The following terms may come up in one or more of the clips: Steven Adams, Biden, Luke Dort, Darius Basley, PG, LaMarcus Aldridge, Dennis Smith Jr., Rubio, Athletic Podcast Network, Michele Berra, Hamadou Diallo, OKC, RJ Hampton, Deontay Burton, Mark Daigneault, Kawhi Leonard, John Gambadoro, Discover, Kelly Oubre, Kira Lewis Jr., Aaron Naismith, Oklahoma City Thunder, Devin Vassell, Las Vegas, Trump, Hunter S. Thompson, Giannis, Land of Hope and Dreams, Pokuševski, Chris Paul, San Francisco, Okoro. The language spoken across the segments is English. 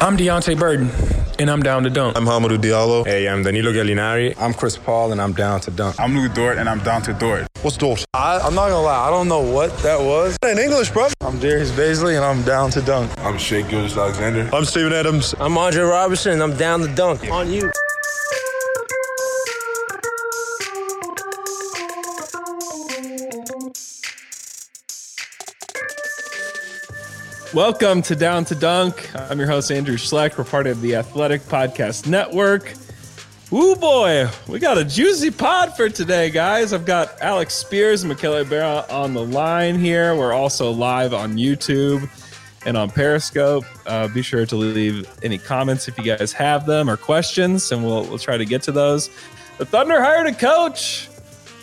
I'm Deontay Burton, and I'm down to dunk. I'm Hamadou Diallo. Hey, I'm Danilo Gallinari. I'm Chris Paul, and I'm down to dunk. I'm Luke Dort, and I'm down to Dort. What's Dort? I'm not gonna lie, I don't know what that was. In English, bro. I'm Darius Basley, and I'm down to dunk. I'm Shake Gildas Alexander. I'm Steven Adams. I'm Andre Robertson, and I'm down to dunk. Yeah. On you. Welcome to Down to Dunk. I'm your host, Andrew Schleck. We're part of the Athletic Podcast Network. Ooh, boy, we got a juicy pod for today, guys. I've got Alex Spears and Michele Berra on the line here. We're also live on YouTube and on Periscope. Be sure to leave any comments if you guys have them or questions, and we'll try to get to those. The Thunder hired a coach.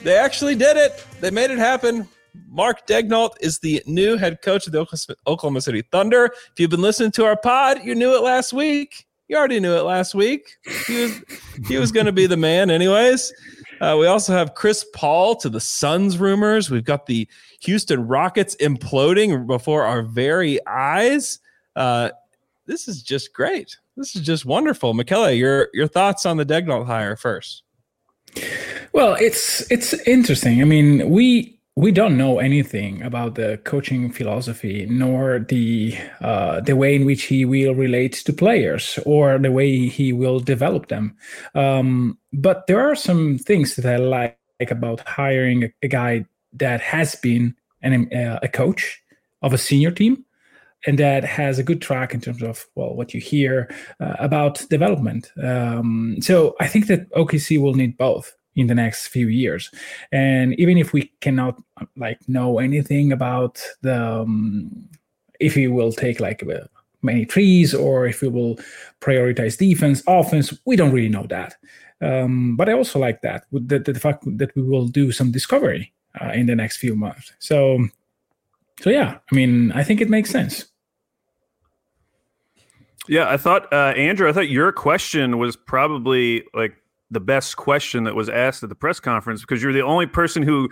They actually did it. They made it happen. Mark Daigneault is the new head coach of the Oklahoma City Thunder. If you've been listening to our pod, you knew it last week. You already knew it last week. He was going to be the man anyways. We also have Chris Paul to the Suns rumors. We've got the Houston Rockets imploding before our very eyes. This is just great. This is just wonderful. Michele, your thoughts on the Daigneault hire first. Well, it's interesting. I mean, we don't know anything about the coaching philosophy, nor the way in which he will relate to players or the way he will develop them. But there are some things that I like about hiring a guy that has been a coach of a senior team and that has a good track in terms of, well, what you hear about development. So I think that OKC will need both in the next few years. And even if we cannot know anything about the if he will take many threes or if he will prioritize defense, offense, we don't really know that. But I also like the fact that we will do some discovery in the next few months. So yeah, I mean, I think it makes sense. Yeah, I thought, Andrew, your question was probably the best question that was asked at the press conference, because you're the only person who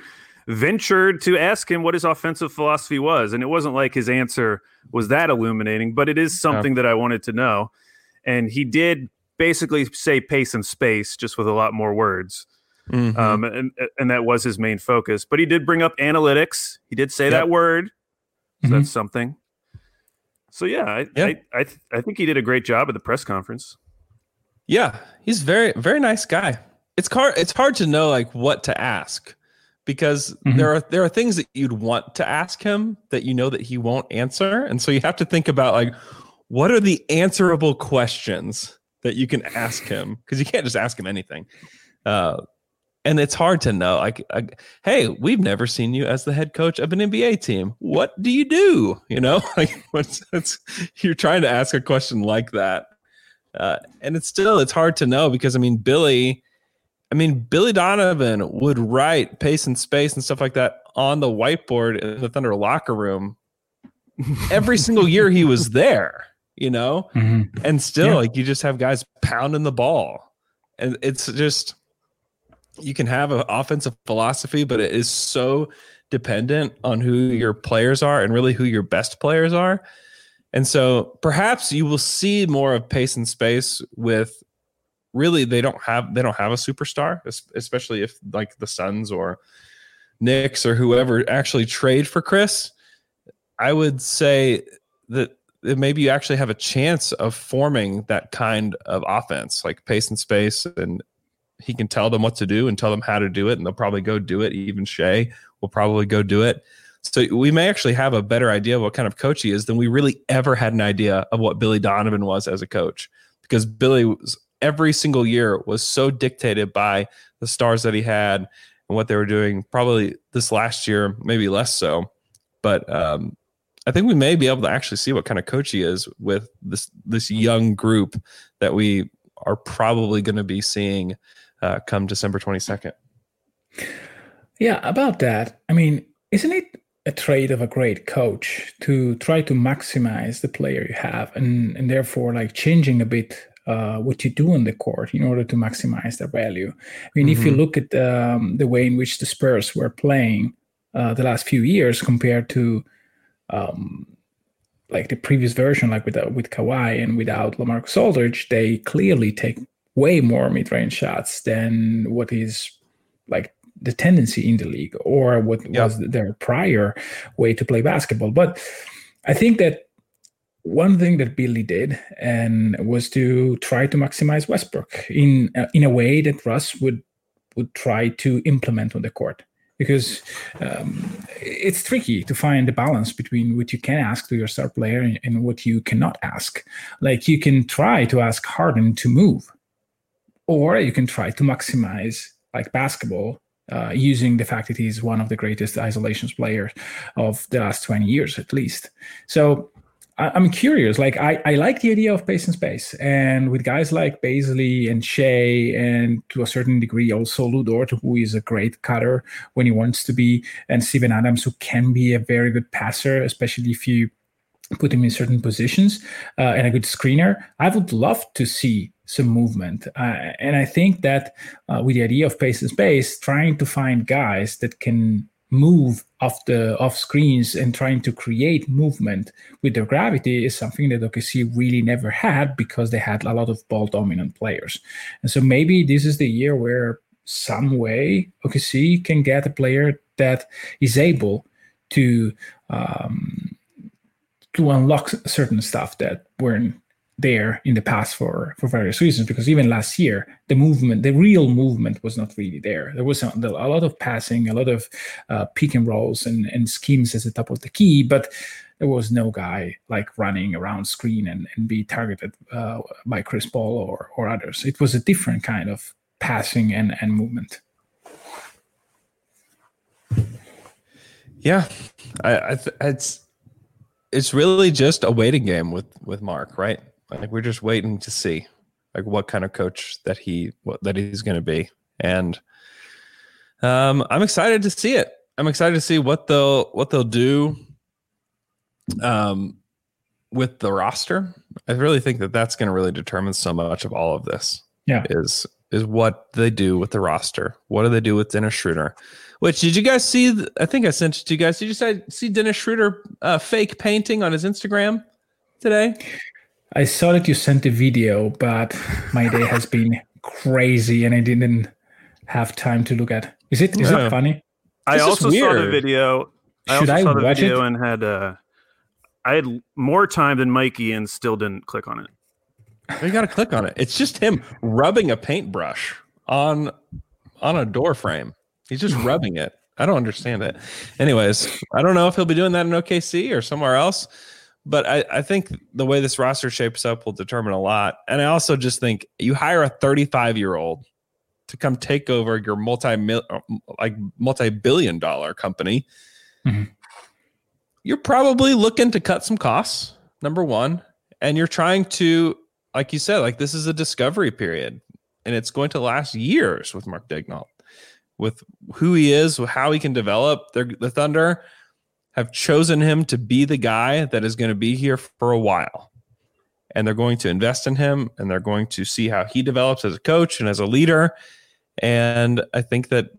ventured to ask him what his offensive philosophy was. And it wasn't like his answer was that illuminating, but it is something that I wanted to know. And he did basically say pace and space, just with a lot more words. Mm-hmm. And that was his main focus, but he did bring up analytics. He did say that word. So that's something. So yeah, I think he did a great job at the press conference. Yeah, he's very, very nice guy. It's hard to know what to ask, because there are things that you'd want to ask him that that he won't answer, and so you have to think about what are the answerable questions that you can ask him, because you can't just ask him anything. And it's hard to know. Hey, we've never seen you as the head coach of an NBA team. What do you do? You're trying to ask a question like that. And it's hard to know, because Billy Donovan would write pace and space and stuff like that on the whiteboard in the Thunder locker room every single year he was there, and still you just have guys pounding the ball, and it's just, you can have an offensive philosophy, but it is so dependent on who your players are and really who your best players are. And so perhaps you will see more of pace and space with, really, they don't have a superstar, especially if the Suns or Knicks or whoever actually trade for Chris. I would say that maybe you actually have a chance of forming that kind of offense, like pace and space, and he can tell them what to do and tell them how to do it, and they'll probably go do it. Even Shea will probably go do it. So we may actually have a better idea of what kind of coach he is than we really ever had an idea of what Billy Donovan was as a coach, because Billy every single year was so dictated by the stars that he had and what they were doing. Probably this last year, maybe less so, but I think we may be able to actually see what kind of coach he is with this young group that we are probably going to be seeing come December 22nd. Yeah, about that. I mean, isn't it a trait of a great coach to try to maximize the player you have and therefore like changing a bit what you do on the court in order to maximize their value? I mean, if you look at the way in which the Spurs were playing the last few years compared to like the previous version, like with Kawhi and without LaMarcus Aldridge, they clearly take way more mid-range shots than what is like the tendency in the league or what was their prior way to play basketball. But I think that one thing that Billy did and was to try to maximize Westbrook in a way that Russ would try to implement on the court. Because it's tricky to find the balance between what you can ask to your star player and what you cannot ask. Like you can try to ask Harden to move, or you can try to maximize like basketball using the fact that he's one of the greatest isolations players of the last 20 years at least. So I'm curious. Like I like the idea of pace and space, and with guys like Basley and Shea, and to a certain degree also Luke Dort, who is a great cutter when he wants to be, and Steven Adams, who can be a very good passer, especially if you put him in certain positions, and a good screener. I would love to see some movement, and I think that with the idea of pace and space, trying to find guys that can move off screens and trying to create movement with their gravity is something that OKC really never had because they had a lot of ball dominant players. And so maybe this is the year where some way OKC can get a player that is able to unlock certain stuff that weren't there in the past for various reasons, because even last year the real movement was not really there. There was a lot of passing, a lot of pick and rolls and schemes at the top of the key, but there was no guy like running around screen and be targeted by Chris Paul or others. It was a different kind of passing and movement. Yeah, it's really just a waiting game with Mark, right? Like we're just waiting to see like what kind of coach that he's going to be. And I'm excited to see it. I'm excited to see what they'll do with the roster. I really think that that's going to really determine so much of all of this. Yeah. Is what they do with the roster. What do they do with Dennis Schroeder? Which did you guys see? I think I sent it to you guys. Did you see Dennis Schroeder fake painting on his Instagram today? I saw that you sent the video, but my day has been crazy and I didn't have time to look at. Is it funny? I also saw the video. And I had more time than Mikey and still didn't click on it. You got to click on it. It's just him rubbing a paintbrush on a door frame. He's just rubbing it. I don't understand it. Anyways, I don't know if he'll be doing that in OKC or somewhere else. But I think the way this roster shapes up will determine a lot. And I also just think you hire a 35-year-old to come take over your multi-billion dollar company. Mm-hmm. You're probably looking to cut some costs, number one. And you're trying to, like you said, like this is a discovery period. And it's going to last years with Mark Daigneault, with who he is, with how he can develop the Thunder. Have chosen him to be the guy that is going to be here for a while. And they're going to invest in him, and they're going to see how he develops as a coach and as a leader. And I think that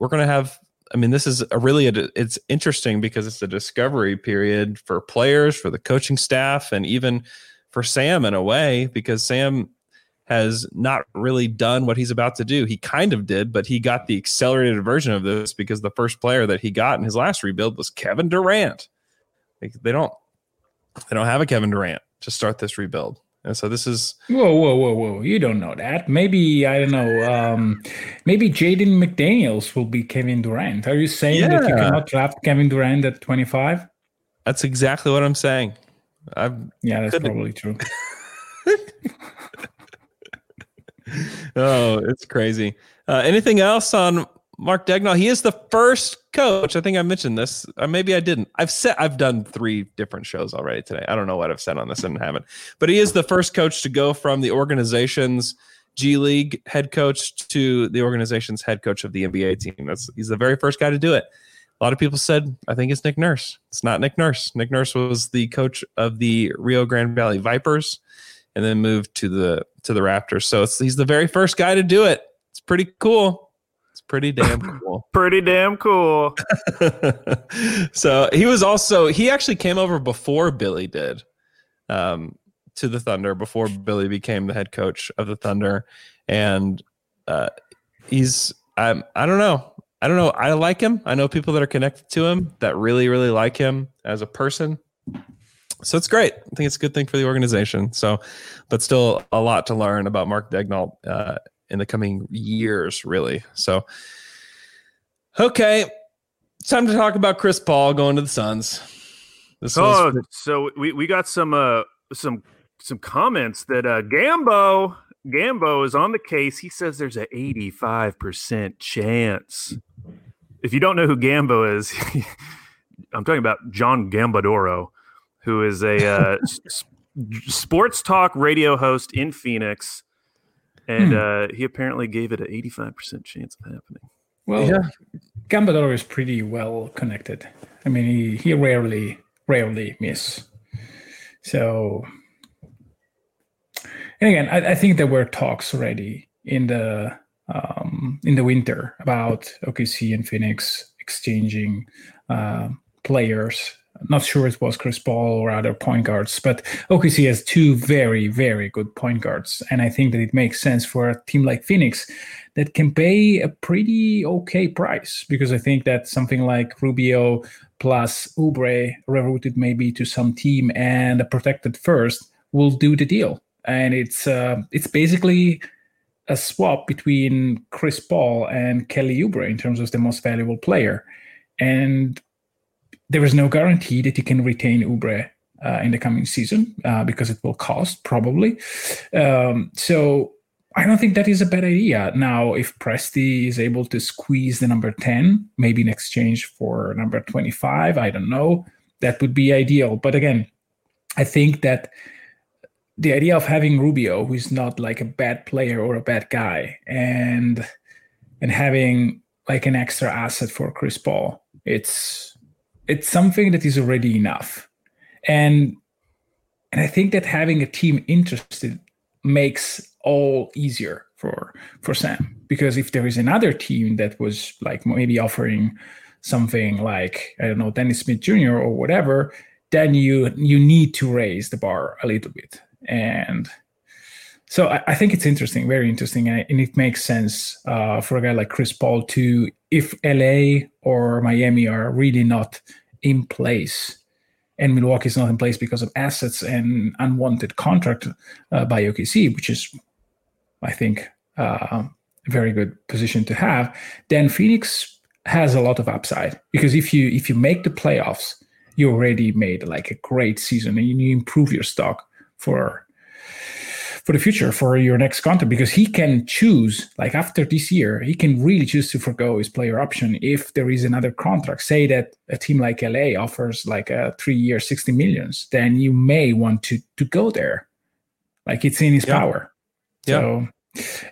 we're going to have, I mean, this is it's interesting because it's a discovery period for players, for the coaching staff, and even for Sam in a way, because Sam has not really done what he's about to do. He kind of did, but he got the accelerated version of this because the first player that he got in his last rebuild was Kevin Durant. Like, they don't have a Kevin Durant to start this rebuild. And so this is... Whoa. You don't know that. Maybe, I don't know, maybe Jaden McDaniels will be Kevin Durant. Are you saying that you cannot draft Kevin Durant at 25? That's exactly what I'm saying. That's probably true. Oh, it's crazy. Anything else on Mark Daigneault, he is the first coach. I think I mentioned this, or maybe I didn't. I've done three different shows already today. I don't know what I've said on this and haven't. But he is the first coach to go from the organization's G League head coach to the organization's head coach of the NBA team. He's the very first guy to do it. A lot of people said, I think it's Nick Nurse. It's not Nick Nurse. Nick Nurse was the coach of the Rio Grande Valley Vipers and then moved to the Raptors. So he's the very first guy to do it. It's pretty cool. It's pretty damn cool. Pretty damn cool. So he actually came over before Billy did to the Thunder, before Billy became the head coach of the Thunder. And I don't know. I like him. I know people that are connected to him that really, really like him as a person. So it's great. I think it's a good thing for the organization. So, but still a lot to learn about Mark Daigneault in the coming years, really. So, okay. It's time to talk about Chris Paul going to the Suns. So we got some comments that Gambo is on the case. He says there's an 85% chance. If you don't know who Gambo is, I'm talking about John Gambadoro, who is a sports talk radio host in Phoenix, and he apparently gave it an 85% chance of happening. Well, yeah. Gambadoro is pretty well connected. I mean, he rarely miss. So, and again, I think there were talks already in the winter about OKC and Phoenix exchanging players. I'm not sure it was Chris Paul or other point guards, but OKC has two very, very good point guards. And I think that it makes sense for a team like Phoenix that can pay a pretty okay price, because I think that something like Rubio plus Oubre rerouted maybe to some team and a protected first will do the deal. And it's basically a swap between Chris Paul and Kelly Oubre in terms of the most valuable player. And there is no guarantee that you can retain Oubre in the coming season because it will cost, probably. So I don't think that is a bad idea. Now, if Presti is able to squeeze the number 10, maybe in exchange for number 25, I don't know, that would be ideal. But again, I think that the idea of having Rubio, who is not like a bad player or a bad guy, and having like an extra asset for Chris Paul, it's something that is already enough. And I think that having a team interested makes all easier for Sam, because if there is another team that was like maybe offering something like, I don't know, Dennis Smith Jr. or whatever, then you need to raise the bar a little bit. And so I think it's interesting, very interesting. And it makes sense for a guy like Chris Paul to, if LA or Miami are really not in place and Milwaukee's not in place because of assets and unwanted contract by OKC, which is, I think, a very good position to have, then Phoenix has a lot of upside. Because if you make the playoffs, you already made like a great season and you improve your stock for the future, for your next contract, because he can choose, like after this year, he can really choose to forgo his player option if there is another contract. Say that a team like LA offers like a 3-year, $60 million, then you may want to go there. Like it's in his power. Yeah. So,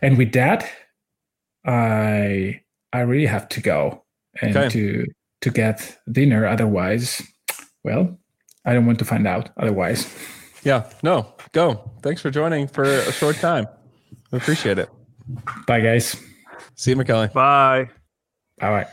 and with that, I really have to go and to get dinner. Otherwise, well, I don't want to find out otherwise. Yeah, no, go. Thanks for joining for a short time. I appreciate it. Bye, guys. See you, McKelly. Bye. All right.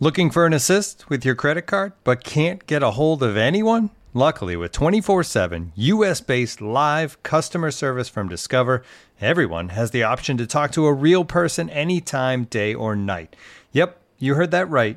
Looking for an assist with your credit card but can't get a hold of anyone? Luckily, with 24/7 U.S.-based live customer service from Discover, everyone has the option to talk to a real person anytime, day or night. Yep, you heard that right.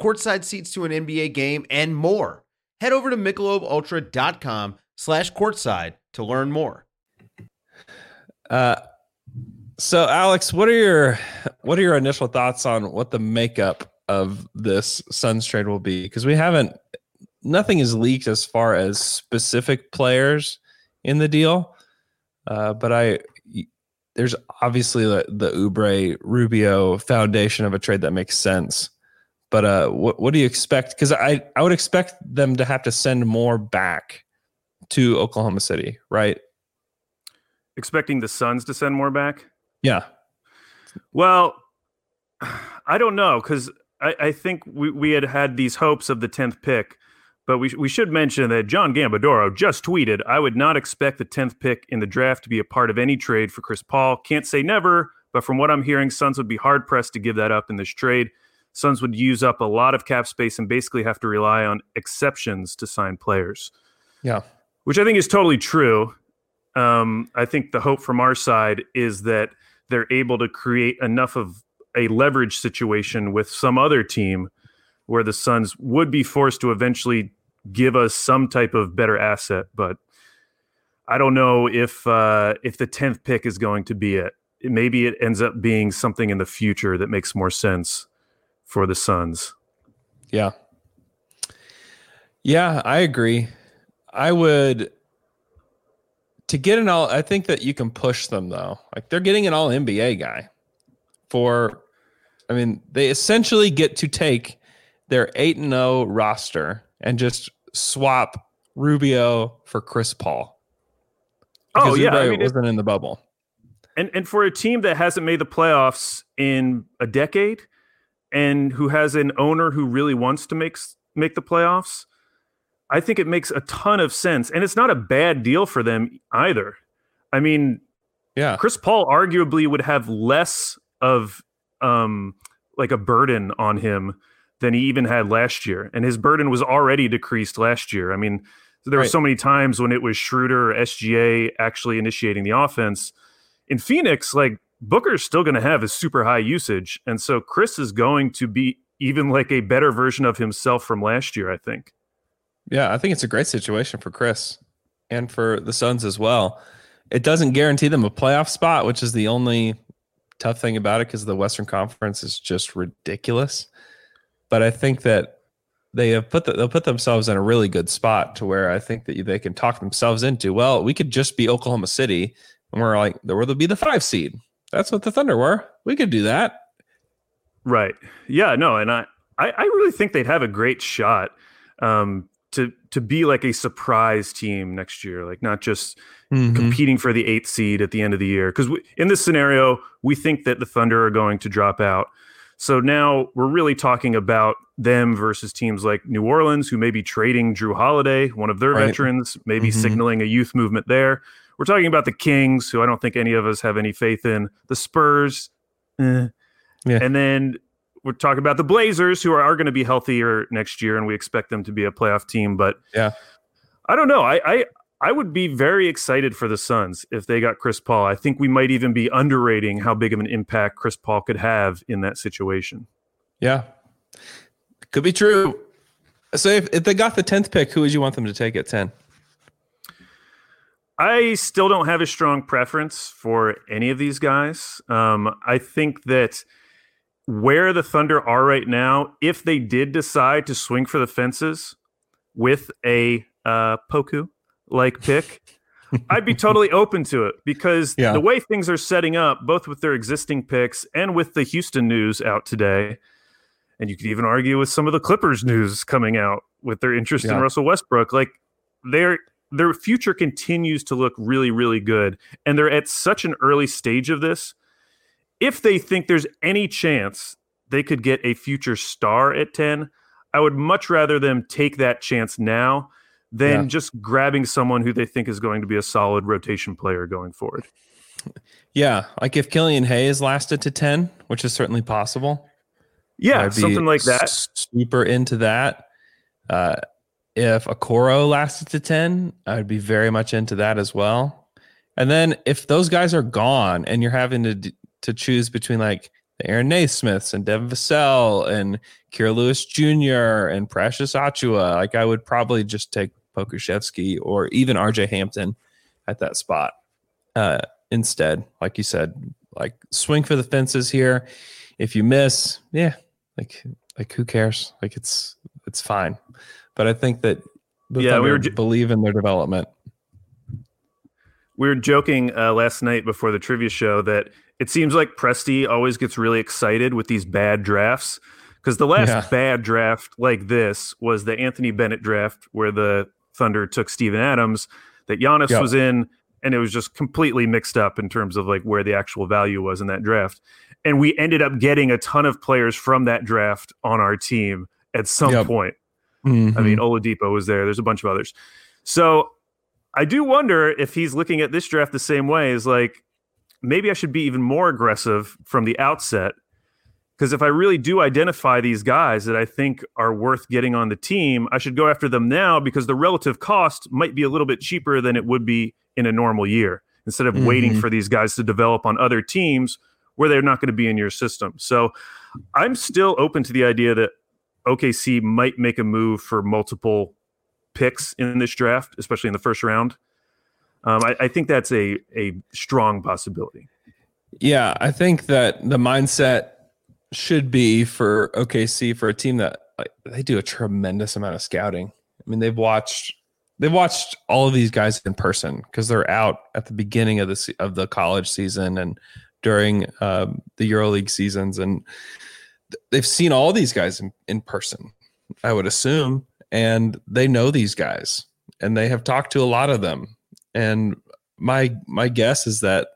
courtside seats to an NBA game, and more. Head over to MichelobUltra.com/courtside to learn more. So Alex, what are your initial thoughts on what the makeup of this Suns trade will be? Because nothing is leaked as far as specific players in the deal. But there's obviously the Oubre Rubio foundation of a trade that makes sense. But what do you expect? Because I would expect them to have to send more back to Oklahoma City, right? Expecting the Suns to send more back? Yeah. Well, I don't know, because I think we had these hopes of the 10th pick. But we should mention that John Gambadoro just tweeted, I would not expect the 10th pick in the draft to be a part of any trade for Chris Paul. Can't say never, but from what I'm hearing, Suns would be hard-pressed to give that up in this trade. Suns would use up a lot of cap space and basically have to rely on exceptions to sign players. Yeah. Which I think is totally true. I think the hope from our side is that they're able to create enough of a leverage situation with some other team where the Suns would be forced to eventually give us some type of better asset. But I don't know if the 10th pick is going to be it. Maybe it ends up being something in the future that makes more sense for the Suns. Yeah. Yeah, I agree. I think that you can push them though. Like they're getting an all NBA guy they essentially get to take their 8-0 roster and just swap Rubio for Chris Paul. Because it wasn't in the bubble. And for a team that hasn't made the playoffs in a decade and who has an owner who really wants to make the playoffs, I think it makes a ton of sense. And it's not a bad deal for them either. I mean, yeah, Chris Paul arguably would have less of like a burden on him than he even had last year. And his burden was already decreased last year. I mean, there were so many times when it was Schroeder or SGA actually initiating the offense. In Phoenix, like Booker's still going to have his super high usage. And so Chris is going to be even like a better version of himself from last year, I think. Yeah, I think it's a great situation for Chris and for the Suns as well. It doesn't guarantee them a playoff spot, which is the only tough thing about it because the Western Conference is just ridiculous. But I think that they'll put themselves in a really good spot to where I think that they can talk themselves into, well, we could just be Oklahoma City and they'll be the 5 seed. That's what the Thunder were. We could do that. Right. Yeah, no. And I really think they'd have a great shot to be like a surprise team next year, like not just competing for the 8th seed at the end of the year. Because in this scenario, we think that the Thunder are going to drop out. So now we're really talking about them versus teams like New Orleans, who may be trading Drew Holiday, one of their veterans, maybe signaling a youth movement there. We're talking about the Kings, who I don't think any of us have any faith in. The Spurs. Yeah. And then we're talking about the Blazers, who are going to be healthier next year, and we expect them to be a playoff team. But yeah, I don't know. I would be very excited for the Suns if they got Chris Paul. I think we might even be underrating how big of an impact Chris Paul could have in that situation. Yeah. Could be true. So if they got the 10th pick, who would you want them to take at 10? I still don't have a strong preference for any of these guys. I think that where the Thunder are right now, if they did decide to swing for the fences with a Poku, like pick, I'd be totally open to it because the way things are setting up, both with their existing picks and with the Houston news out today, and you could even argue with some of the Clippers news coming out with their interest in Russell Westbrook, like their future continues to look really, really good. And they're at such an early stage of this. If they think there's any chance they could get a future star at 10, I would much rather them take that chance now than just grabbing someone who they think is going to be a solid rotation player going forward. Yeah, like if Killian Hayes lasted to 10, which is certainly possible. Yeah, I'd something like that. Super into that. If Okoro lasted to 10, I'd be very much into that as well. And then if those guys are gone and you're having to choose between like the Aaron Naismiths and Devin Vassell and Kira Lewis Jr. and Precious Achiuwa, like I would probably just take Pokuševski or even RJ Hampton at that spot. Instead, like you said, like swing for the fences here. If you miss, like who cares? Like it's fine. But I think that believe in their development. We were joking last night before the trivia show that it seems like Presti always gets really excited with these bad drafts, because the last bad draft like this was the Anthony Bennett draft where the Thunder took Steven Adams that Giannis was in, and it was just completely mixed up in terms of like where the actual value was in that draft. And we ended up getting a ton of players from that draft on our team at some point. Mm-hmm. I mean, Oladipo was there. There's a bunch of others. So I do wonder if he's looking at this draft the same way, is like, maybe I should be even more aggressive from the outset. Because if I really do identify these guys that I think are worth getting on the team, I should go after them now, because the relative cost might be a little bit cheaper than it would be in a normal year, instead of waiting for these guys to develop on other teams where they're not going to be in your system. So I'm still open to the idea that OKC might make a move for multiple picks in this draft, especially in the first round. I think that's a strong possibility. Yeah, I think that the mindset should be for OKC, for a team that like, they do a tremendous amount of scouting. I mean, they've watched all of these guys in person because they're out at the beginning of the college season and during the EuroLeague seasons, and they've seen all these guys in person, I would assume, and they know these guys and they have talked to a lot of them. And my guess is that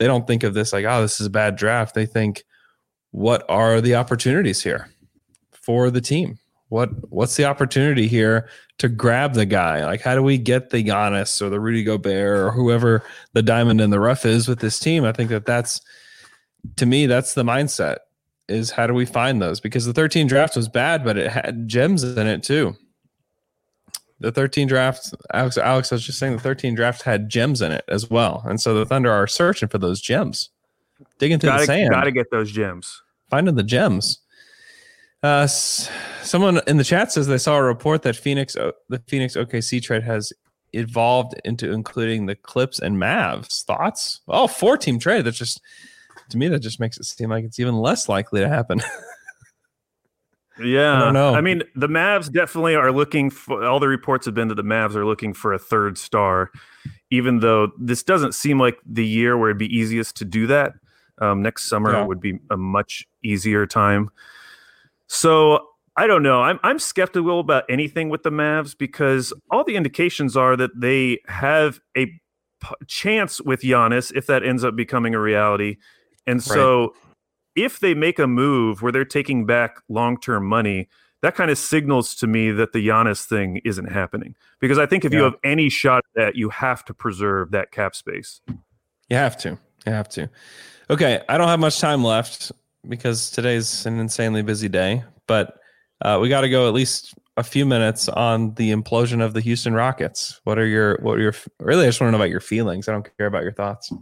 they don't think of this like, oh, this is a bad draft. They think, what are the opportunities here for the team? What's the opportunity here to grab the guy? Like, how do we get the Giannis or the Rudy Gobert or whoever the diamond in the rough is with this team? I think that's, to me, that's the mindset, is how do we find those? Because the 13 draft was bad, but it had gems in it too. The 13 draft, Alex, I was just saying the 13 draft had gems in it as well. And so the Thunder are searching for those gems. Dig into the sand. Got to get those gems. Finding the gems. Someone in the chat says they saw a report that the Phoenix OKC trade has evolved into including the Clips and Mavs. Thoughts? Oh, 4-team trade. That's just, to me, that just makes it seem like it's even less likely to happen. Yeah. I don't know. I mean, the Mavs definitely are looking for, all the reports have been that the Mavs are looking for a third star, even though this doesn't seem like the year where it'd be easiest to do that. Next summer would be a much easier time. So I don't know. I'm skeptical about anything with the Mavs, because all the indications are that they have a chance with Giannis if that ends up becoming a reality. And so if they make a move where they're taking back long-term money, that kind of signals to me that the Giannis thing isn't happening. Because I think if you have any shot at that, you have to preserve that cap space. You have to. You have to. Okay, I don't have much time left, because today's an insanely busy day, but we got to go at least a few minutes on the implosion of the Houston Rockets. What are your really, I just want to know about your feelings. I don't care about your thoughts.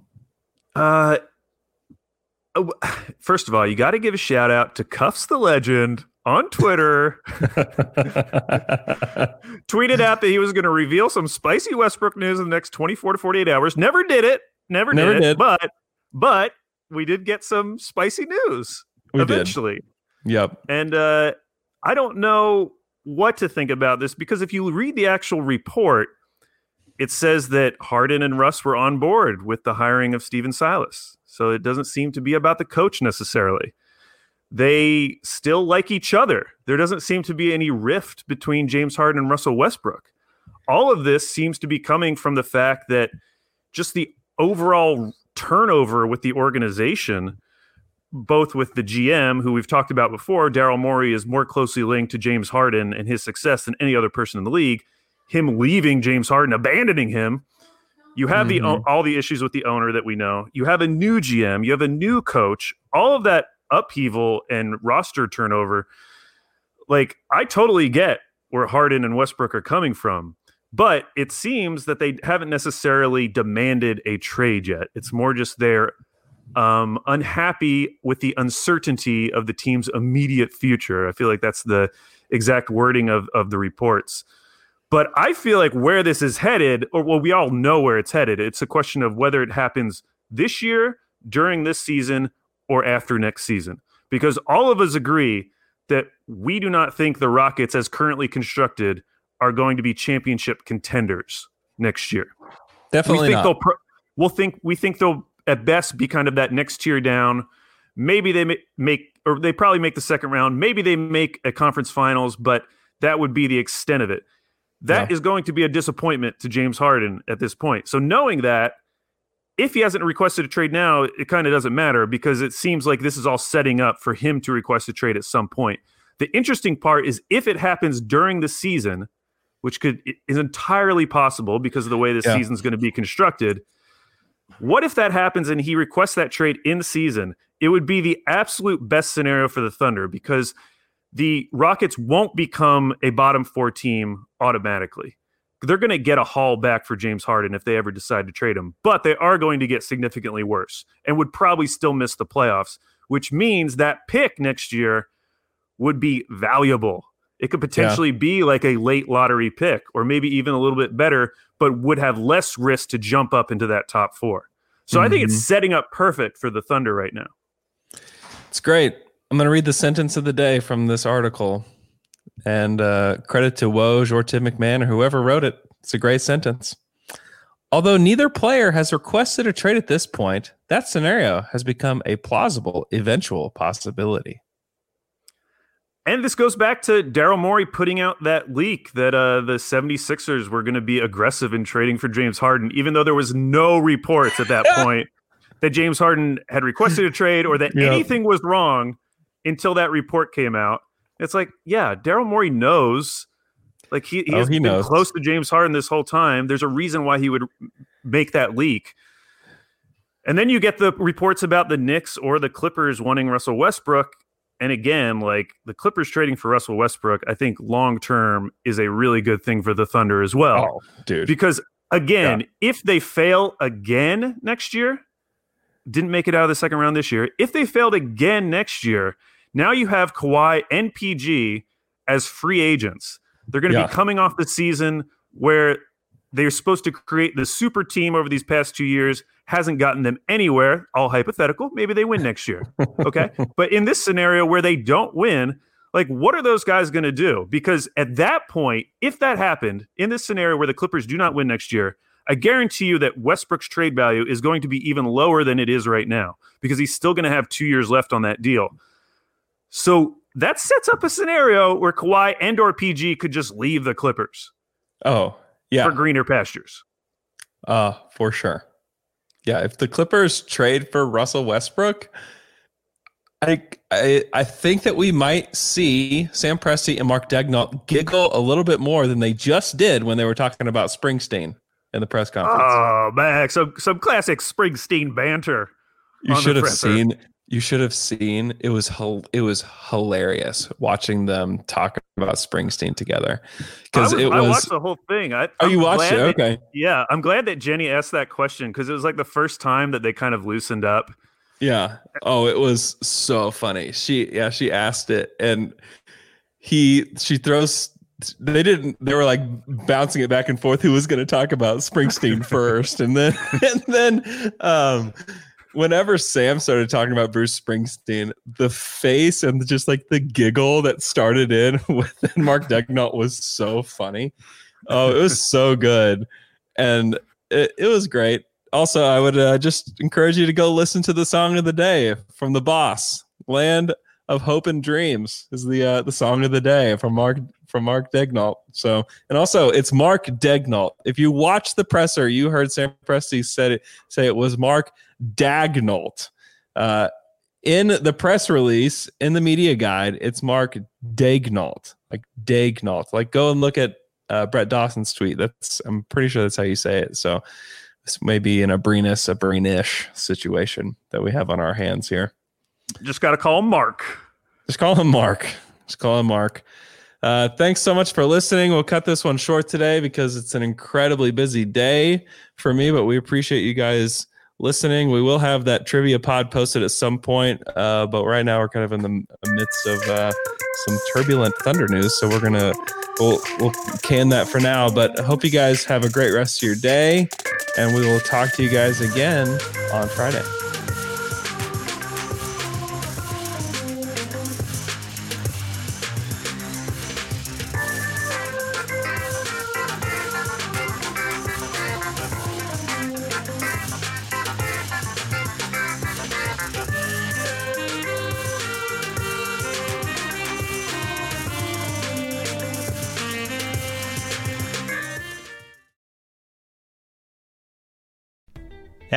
First of all, you got to give a shout out to Cuffs the Legend on Twitter. Tweeted out that he was going to reveal some spicy Westbrook news in the next 24 to 48 hours. Never did it. Never did. But we did get some spicy news eventually. Yep. And I don't know what to think about this, because if you read the actual report, it says that Harden and Russ were on board with the hiring of Steven Silas. So it doesn't seem to be about the coach necessarily. They still like each other. There doesn't seem to be any rift between James Harden and Russell Westbrook. All of this seems to be coming from the fact that just the overall turnover with the organization, both with the GM, who we've talked about before, Daryl Morey is more closely linked to James Harden and his success than any other person in the league. Him leaving James Harden, abandoning him. You have all the issues with the owner that we know. You have a new GM. You have a new coach. All of that upheaval and roster turnover. Like, I totally get where Harden and Westbrook are coming from, But it seems that they haven't necessarily demanded a trade yet. It's more just they're unhappy with the uncertainty of the team's immediate future. I feel like that's the exact wording of the reports. But I feel like where this is headed, or well, we all know where it's headed. It's a question of whether it happens this year, during this season, or after next season. Because all of us agree that we do not think the Rockets, as currently constructed, are going to be championship contenders next year. Definitely not. We think they'll at best be kind of that next tier down. Maybe they probably make the second round. Maybe they make a conference finals, but that would be the extent of it. That is going to be a disappointment to James Harden at this point. So knowing that, if he hasn't requested a trade now, it kind of doesn't matter, because it seems like this is all setting up for him to request a trade at some point. The interesting part is if it happens during the season, which is entirely possible because of the way this season's going to be constructed. What if that happens and he requests that trade in season? It would be the absolute best scenario for the Thunder, because the Rockets won't become a bottom four team automatically. They're going to get a haul back for James Harden if they ever decide to trade him, but they are going to get significantly worse and would probably still miss the playoffs, which means that pick next year would be valuable. It could potentially be like a late lottery pick, or maybe even a little bit better, but would have less risk to jump up into that top four. So I think it's setting up perfect for the Thunder right now. It's great. I'm going to read the sentence of the day from this article, and credit to Woj or Tim McMahon or whoever wrote it. It's a great sentence. Although neither player has requested a trade at this point, that scenario has become a plausible eventual possibility. And this goes back to Daryl Morey putting out that leak that the 76ers were going to be aggressive in trading for James Harden, even though there was no reports at that point that James Harden had requested a trade or that anything was wrong until that report came out. It's like, Daryl Morey knows. Like he has been close to James Harden this whole time. There's a reason why he would make that leak. And then you get the reports about the Knicks or the Clippers wanting Russell Westbrook. And again, like the Clippers trading for Russell Westbrook, I think long-term is a really good thing for the Thunder as well. Oh, dude. Because again, if they fail again next year, didn't make it out of the second round this year. If they failed again next year, now you have Kawhi and PG as free agents. They're going to be coming off the season where they're supposed to create the super team over these past 2 years. Hasn't gotten them anywhere, all hypothetical. Maybe they win next year, okay? But in this scenario where they don't win, like what are those guys going to do? Because at that point, if that happened, in this scenario where the Clippers do not win next year, I guarantee you that Westbrook's trade value is going to be even lower than it is right now, because he's still going to have 2 years left on that deal. So that sets up a scenario where Kawhi and or PG could just leave the Clippers. Oh, yeah. For greener pastures. For sure. Yeah, if the Clippers trade for Russell Westbrook, I think that we might see Sam Presti and Mark Daigneault giggle a little bit more than they just did when they were talking about Springsteen in the press conference. Oh man, some classic Springsteen banter. You should have seen. It was hilarious watching them talk about Springsteen together, because I watched the whole thing. You watched it? Okay. Yeah, I'm glad that Jenny asked that question, because it was like the first time that they kind of loosened up. Yeah. Oh, it was so funny. She asked it, and she throws. They were like bouncing it back and forth. Who was going to talk about Springsteen first, and then. Whenever Sam started talking about Bruce Springsteen, the face and just like the giggle that started in with Mark Daigneault was so funny. Oh, it was so good. And it was great. Also, I would just encourage you to go listen to the song of the day from The Boss. Land of Hope and Dreams is the song of the day from Mark Daigneault. So, and also it's Mark Daigneault. If you watch the presser, you heard Sam Presti say it was Mark Daigneault. In the press release, in the media guide, it's Mark Daigneault. Like Daigneault. Like go and look at Brett Dawson's tweet. I'm pretty sure that's how you say it. So this may be an Abrinish situation that we have on our hands here. Just got to call him Mark. Just call him Mark. Thanks so much for listening. We'll cut this one short today because it's an incredibly busy day for me, but we appreciate you guys listening. We will have that trivia pod posted at some point, but right now we're kind of in the midst of some turbulent Thunder news, so we're gonna we'll can that for now. But I hope you guys have a great rest of your day, and we will talk to you guys again on Friday.